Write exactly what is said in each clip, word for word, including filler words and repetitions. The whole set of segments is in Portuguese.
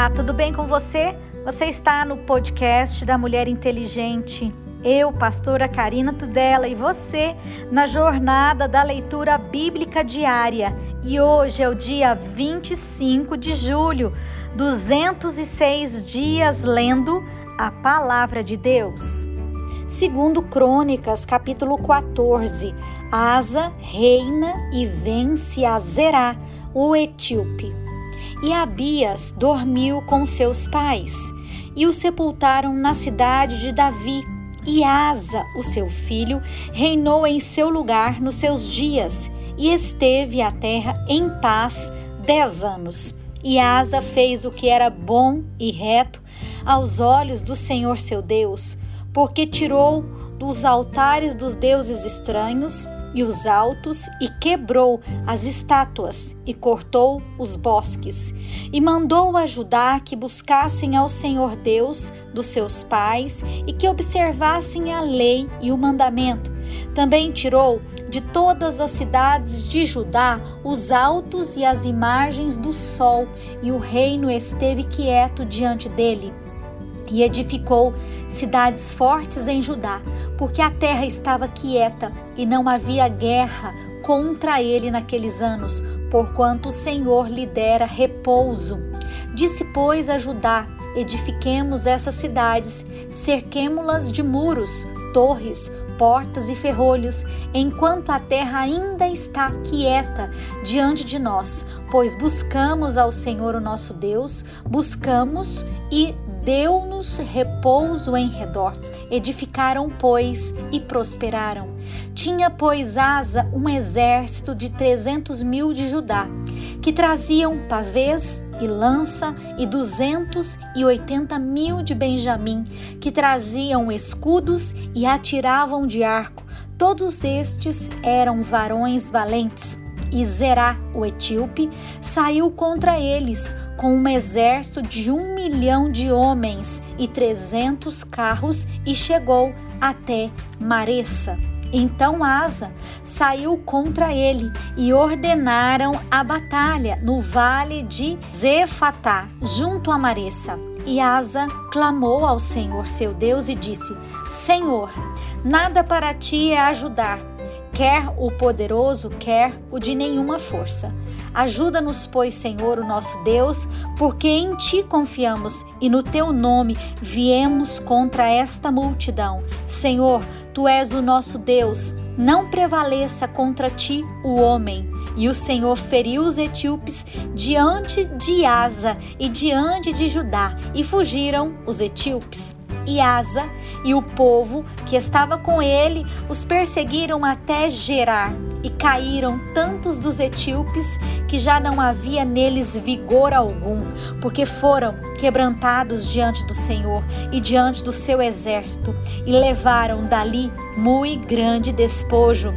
Olá, tudo bem com você? Você está no podcast da Mulher Inteligente. Eu, pastora Karina Tudela, e você na jornada da leitura bíblica diária. E hoje é o dia vinte e cinco de julho, duzentos e seis dias lendo a Palavra de Deus. Segundo Crônicas, capítulo quatorze, Asa reina e vence a Zerá, o etíope. E Abias dormiu com seus pais, e o sepultaram na cidade de Davi. E Asa, o seu filho, reinou em seu lugar nos seus dias, e esteve a terra em paz dez anos. E Asa fez o que era bom e reto aos olhos do Senhor seu Deus, porque tirou dos altares dos deuses estranhos e os altos, e quebrou as estátuas, e cortou os bosques, e mandou a Judá que buscassem ao Senhor Deus dos seus pais, e que observassem a lei e o mandamento. Também tirou de todas as cidades de Judá os altos e as imagens do sol, e o reino esteve quieto diante dele. E edificou cidades fortes em Judá, porque a terra estava quieta e não havia guerra contra ele naqueles anos, porquanto o Senhor lhe dera repouso. Disse, pois, a Judá: edifiquemos essas cidades, cerquemo-las de muros, torres, portas e ferrolhos, enquanto a terra ainda está quieta diante de nós, pois buscamos ao Senhor o nosso Deus, buscamos e deu-nos repouso em redor. Edificaram, pois, e prosperaram. Tinha, pois, Asa um exército de trezentos mil de Judá, que traziam pavês e lança, e duzentos e oitenta mil de Benjamim, que traziam escudos e atiravam de arco. Todos estes eram varões valentes. E Zerá, o etíope, saiu contra eles com um exército de um milhão de homens e trezentos carros, e chegou até Mareça. Então Asa saiu contra ele, e ordenaram a batalha no vale de Zefatá, junto a Mareça. E Asa clamou ao Senhor seu Deus e disse: Senhor, nada para ti é ajudar, quer o poderoso, quer o de nenhuma força. Ajuda-nos, pois, Senhor, o nosso Deus, porque em ti confiamos, e no teu nome viemos contra esta multidão. Senhor, tu és o nosso Deus, não prevaleça contra ti o homem. E o Senhor feriu os etíopes diante de Asa e diante de Judá, e fugiram os etíopes. E Asa e o povo que estava com ele os perseguiram até Gerar, e caíram tantos dos etíopes que já não havia neles vigor algum, porque foram quebrantados diante do Senhor e diante do seu exército, e levaram dali muito grande despojo,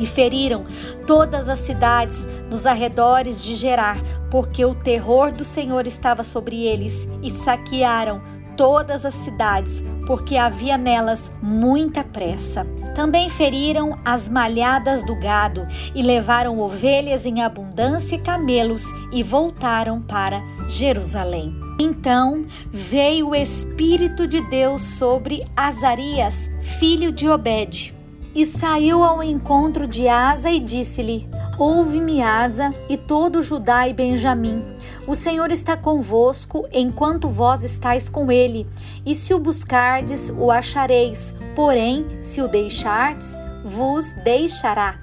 e feriram todas as cidades nos arredores de Gerar, porque o terror do Senhor estava sobre eles, e saquearam todas as cidades, porque havia nelas muita pressa. Também feriram as malhadas do gado, e levaram ovelhas em abundância e camelos, e voltaram para Jerusalém. Então veio o Espírito de Deus sobre Azarias, filho de Obed, e saiu ao encontro de Asa e disse-lhe: Ouve-me, Asa, e todo Judá e Benjamim. O Senhor está convosco enquanto vós estáis com ele, e se o buscardes, o achareis, porém, se o deixardes, vos deixará.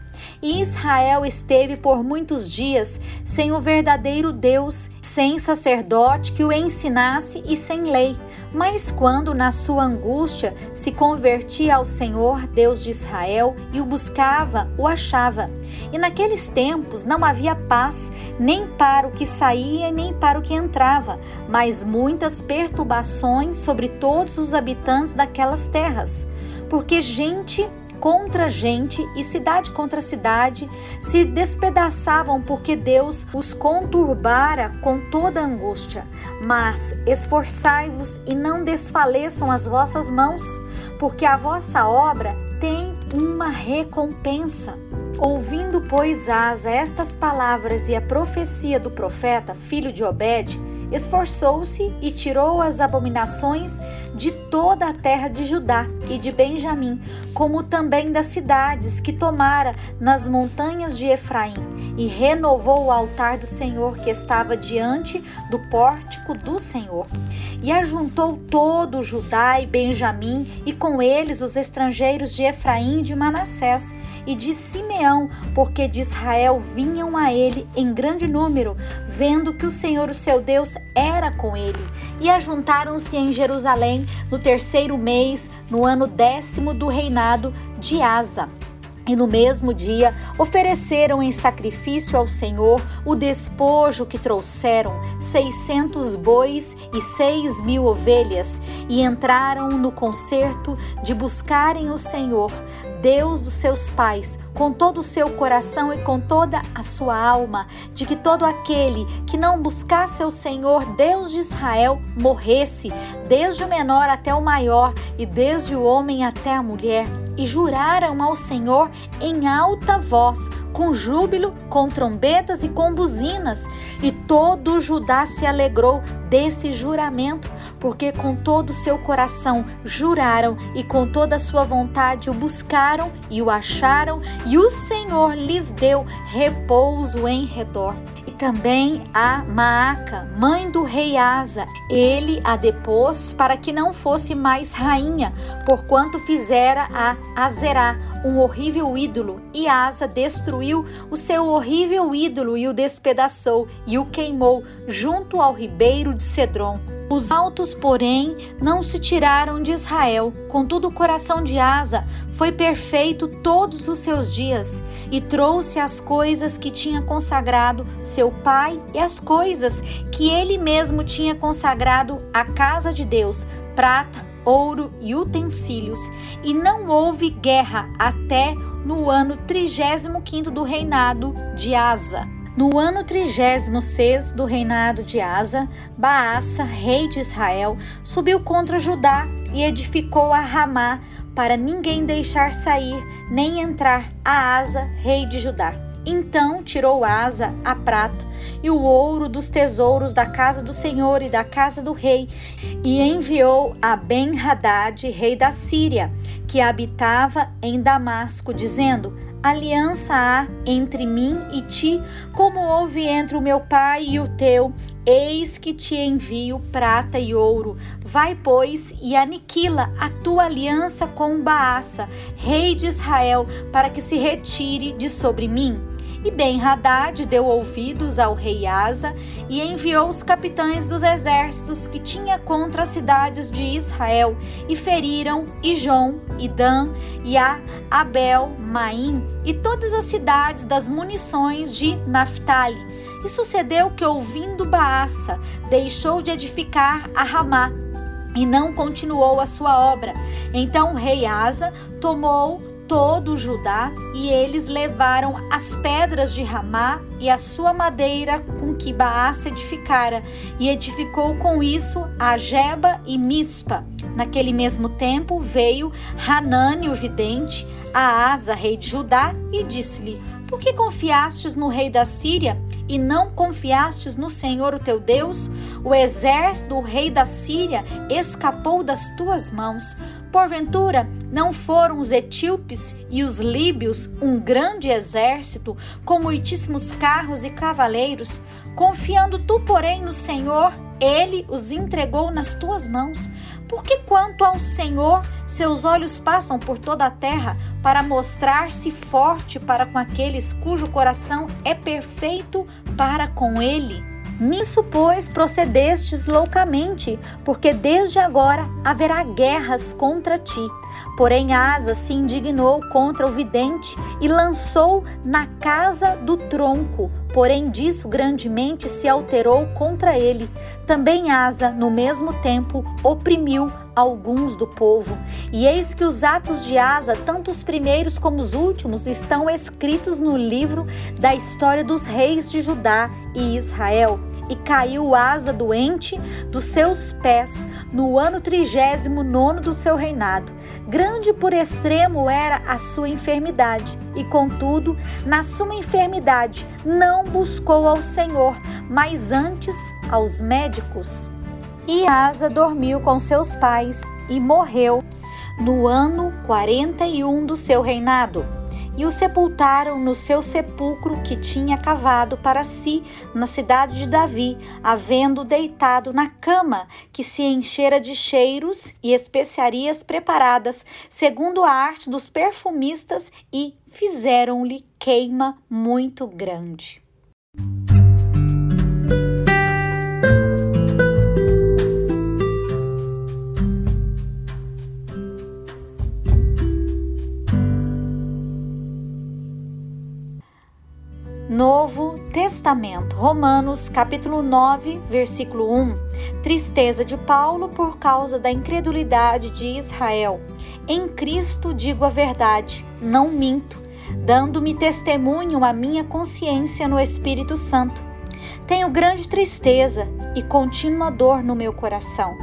E Israel esteve por muitos dias sem o verdadeiro Deus, sem sacerdote que o ensinasse e sem lei. Mas quando na sua angústia se convertia ao Senhor, Deus de Israel, e o buscava, o achava. E naqueles tempos não havia paz, nem para o que saía, nem para o que entrava, mas muitas perturbações sobre todos os habitantes daquelas terras, porque gente contra gente e cidade contra cidade se despedaçavam, porque Deus os conturbara com toda angústia. Mas esforçai-vos e não desfaleçam as vossas mãos, porque a vossa obra tem uma recompensa. Ouvindo, pois, Asa estas palavras e a profecia do profeta, filho de Obed, esforçou-se e tirou as abominações de toda a terra de Judá e de Benjamim, como também das cidades que tomara nas montanhas de Efraim, e renovou o altar do Senhor que estava diante do pórtico do Senhor. E ajuntou todo Judá e Benjamim, e com eles os estrangeiros de Efraim e de Manassés, e de Simeão, porque de Israel vinham a ele em grande número, vendo que o Senhor, o seu Deus, era com ele. E ajuntaram-se em Jerusalém no terceiro mês, no ano décimo do reinado de Asa. E no mesmo dia ofereceram em sacrifício ao Senhor o despojo que trouxeram, seiscentos bois e seis mil ovelhas, e entraram no concerto de buscarem o Senhor, Deus dos seus pais, com todo o seu coração e com toda a sua alma, de que todo aquele que não buscasse o Senhor, Deus de Israel, morresse, desde o menor até o maior, e desde o homem até a mulher. E juraram ao Senhor em alta voz, com júbilo, com trombetas e com buzinas. E todo o Judá se alegrou desse juramento, porque com todo o seu coração juraram e com toda a sua vontade o buscaram e o acharam, e o Senhor lhes deu repouso em redor. E também a Maaca, mãe do rei Asa, ele a depôs para que não fosse mais rainha, porquanto fizera a Azerá um horrível ídolo, e Asa destruiu o seu horrível ídolo e o despedaçou e o queimou junto ao ribeiro de Cedron. Os altos, porém, não se tiraram de Israel. Contudo, o coração de Asa foi perfeito todos os seus dias, e trouxe as coisas que tinha consagrado seu pai e as coisas que ele mesmo tinha consagrado à casa de Deus, prata, ouro e utensílios. E não houve guerra até no ano trigésimo quinto do reinado de Asa. No ano trigésimo sexto do reinado de Asa, Baasa, rei de Israel, subiu contra Judá e edificou a Ramá, para ninguém deixar sair nem entrar a Asa, rei de Judá. Então tirou Asa a prata e o ouro dos tesouros da casa do Senhor e da casa do rei, e enviou a Ben-Hadade, rei da Síria, que habitava em Damasco, dizendo: aliança há entre mim e ti, como houve entre o meu pai e o teu. Eis que te envio prata e ouro. Vai, pois, e aniquila a tua aliança com Baasa, rei de Israel, para que se retire de sobre mim. E Ben-Hadade deu ouvidos ao rei Asa e enviou os capitães dos exércitos que tinha contra as cidades de Israel, e feriram Ijon, Idã e a Abel Maim e todas as cidades das munições de Naphtali. E sucedeu que, ouvindo Baasa, deixou de edificar a Ramá e não continuou a sua obra. Então o rei Asa tomou todo o Judá, e eles levaram as pedras de Ramá e a sua madeira com que Baasa edificara, e edificou com isso a Jeba e Mispa. Naquele mesmo tempo veio Hanani o vidente a Asa, rei de Judá, e disse-lhe: por que confiastes no rei da Síria e não confiastes no Senhor o teu Deus? O exército do rei da Síria escapou das tuas mãos. Porventura, não foram os etíopes e os líbios um grande exército, com muitíssimos carros e cavaleiros? Confiando tu, porém, no Senhor, ele os entregou nas tuas mãos. Porque quanto ao Senhor, seus olhos passam por toda a terra, para mostrar-se forte para com aqueles cujo coração é perfeito para com ele. Nisso, pois, procedestes loucamente, porque desde agora haverá guerras contra ti. Porém Asa se indignou contra o vidente e lançou na casa do tronco, porém disso grandemente se alterou contra ele. Também Asa, no mesmo tempo, oprimiu alguns do povo. E eis que os atos de Asa, tanto os primeiros como os últimos, estão escritos no livro da história dos reis de Judá e Israel. E caiu Asa doente dos seus pés no ano trigésimo nono do seu reinado. Grande por extremo era a sua enfermidade, e contudo, na sua enfermidade não buscou ao Senhor, mas antes aos médicos, e Asa dormiu com seus pais e morreu no ano quarenta e um do seu reinado, e o sepultaram no seu sepulcro que tinha cavado para si na cidade de Davi, havendo deitado na cama que se enchera de cheiros e especiarias preparadas, segundo a arte dos perfumistas, e fizeram-lhe queima muito grande. Novo Testamento, Romanos capítulo nove, versículo um. Tristeza de Paulo por causa da incredulidade de Israel. Em Cristo digo a verdade, não minto, dando-me testemunho a minha consciência no Espírito Santo. Tenho grande tristeza e contínua dor no meu coração,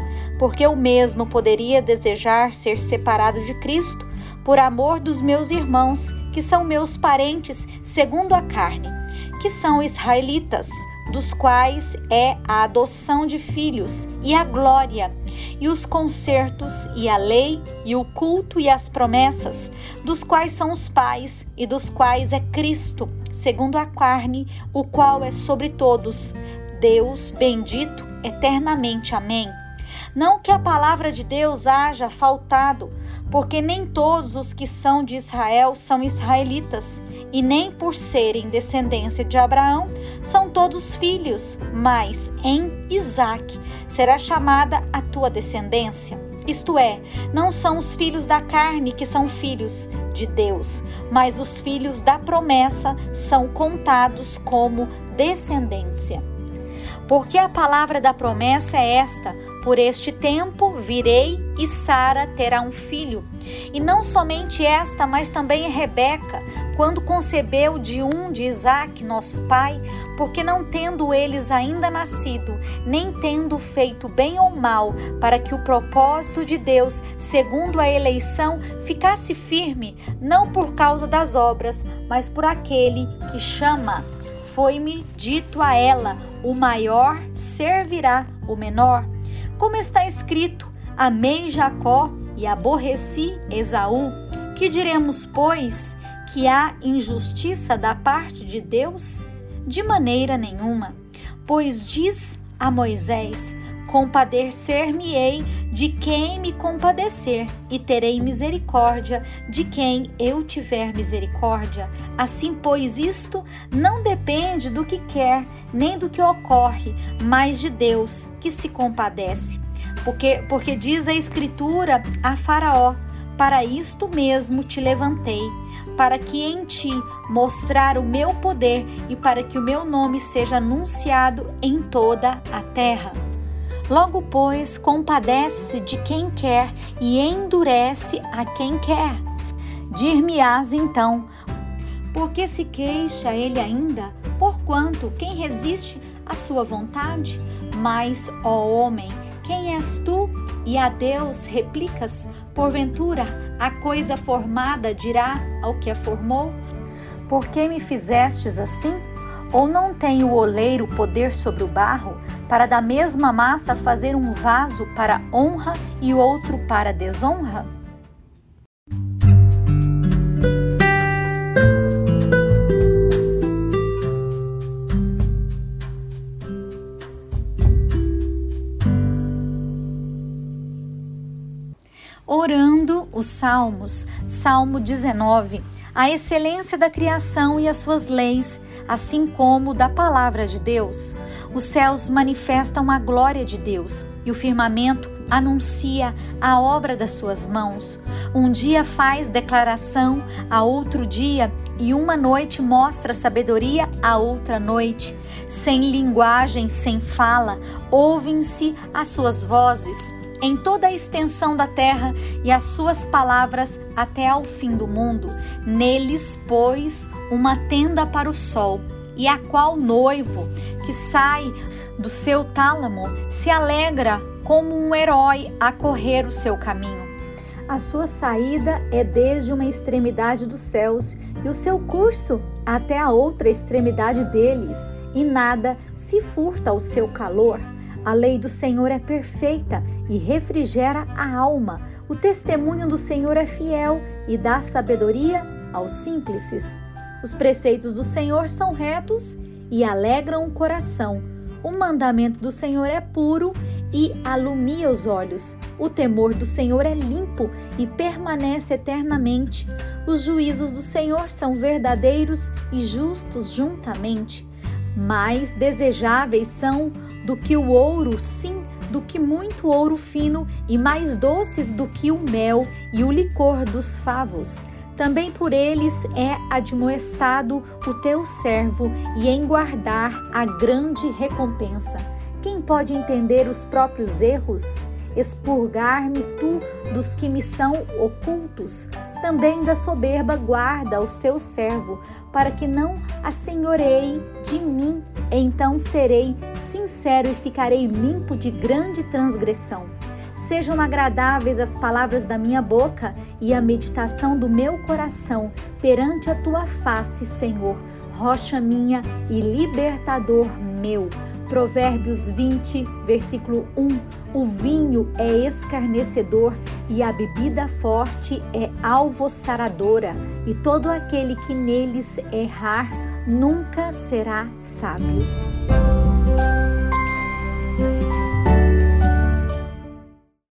porque eu mesmo poderia desejar ser separado de Cristo por amor dos meus irmãos, que são meus parentes segundo a carne, que são israelitas, dos quais é a adoção de filhos e a glória, e os concertos e a lei, e o culto e as promessas, dos quais são os pais e dos quais é Cristo, segundo a carne, o qual é sobre todos, Deus bendito eternamente. Amém. Não que a palavra de Deus haja faltado, porque nem todos os que são de Israel são israelitas, e nem por serem descendência de Abraão são todos filhos, mas em Isaque será chamada a tua descendência. Isto é, não são os filhos da carne que são filhos de Deus, mas os filhos da promessa são contados como descendência. Porque a palavra da promessa é esta: por este tempo virei e Sara terá um filho. E não somente esta, mas também Rebeca, quando concebeu de um de Isaque, nosso pai, porque não tendo eles ainda nascido, nem tendo feito bem ou mal, para que o propósito de Deus, segundo a eleição, ficasse firme, não por causa das obras, mas por aquele que chama. Foi-me dito a ela, o maior servirá o menor. Como está escrito, amei Jacó e aborreci Esaú. Que diremos, pois, que há injustiça da parte de Deus? De maneira nenhuma. Pois diz a Moisés, compadecer-me-ei de quem me compadecer, e terei misericórdia de quem eu tiver misericórdia. Assim, pois, isto não depende do que quer, nem do que ocorre, mas de Deus que se compadece. Porque, porque diz a Escritura a Faraó, para isto mesmo te levantei, para que em ti mostrar o meu poder e para que o meu nome seja anunciado em toda a terra. Logo, pois, compadece-se de quem quer e endurece a quem quer. Dir-me-ás então, porque se queixa ele ainda, porquanto quem resiste à sua vontade? Mas, ó homem, quem és tu? E a Deus replicas, porventura a coisa formada dirá ao que a formou: por que me fizestes assim? Ou não tem o oleiro poder sobre o barro, para da mesma massa fazer um vaso para honra e outro para desonra? Orando os Salmos. Salmo dezenove. A excelência da criação e as suas leis, assim como da palavra de Deus. Os céus manifestam a glória de Deus, e o firmamento anuncia a obra das suas mãos. Um dia faz declaração a outro dia, e uma noite mostra sabedoria a outra noite. Sem linguagem, sem fala, ouvem-se as suas vozes, em toda a extensão da terra, e as suas palavras até ao fim do mundo. Neles pôs uma tenda para o sol, e a qual noivo que sai do seu tálamo se alegra como um herói a correr o seu caminho. A sua saída é desde uma extremidade dos céus, e o seu curso até a outra extremidade deles, e nada se furta ao seu calor. A lei do Senhor é perfeita e refrigera a alma. O testemunho do Senhor é fiel e dá sabedoria aos simples. Os preceitos do Senhor são retos e alegram o coração. O mandamento do Senhor é puro e alumia os olhos. O temor do Senhor é limpo e permanece eternamente. Os juízos do Senhor são verdadeiros e justos juntamente. Mais desejáveis são do que o ouro, sim, do que muito ouro fino, e mais doces do que o mel e o licor dos favos. Também por eles é admoestado o teu servo, e em guardar a grande recompensa. Quem pode entender os próprios erros? Expurgar-me tu dos que me são ocultos. Também da soberba guarda o seu servo, para que não assenhoreie de mim. Então serei sincero e ficarei limpo de grande transgressão. Sejam agradáveis as palavras da minha boca e a meditação do meu coração perante a tua face, Senhor, rocha minha e libertador meu. Provérbios vinte, versículo um. O vinho é escarnecedor e a bebida forte é alvossaradora, e todo aquele que neles errar nunca será sábio.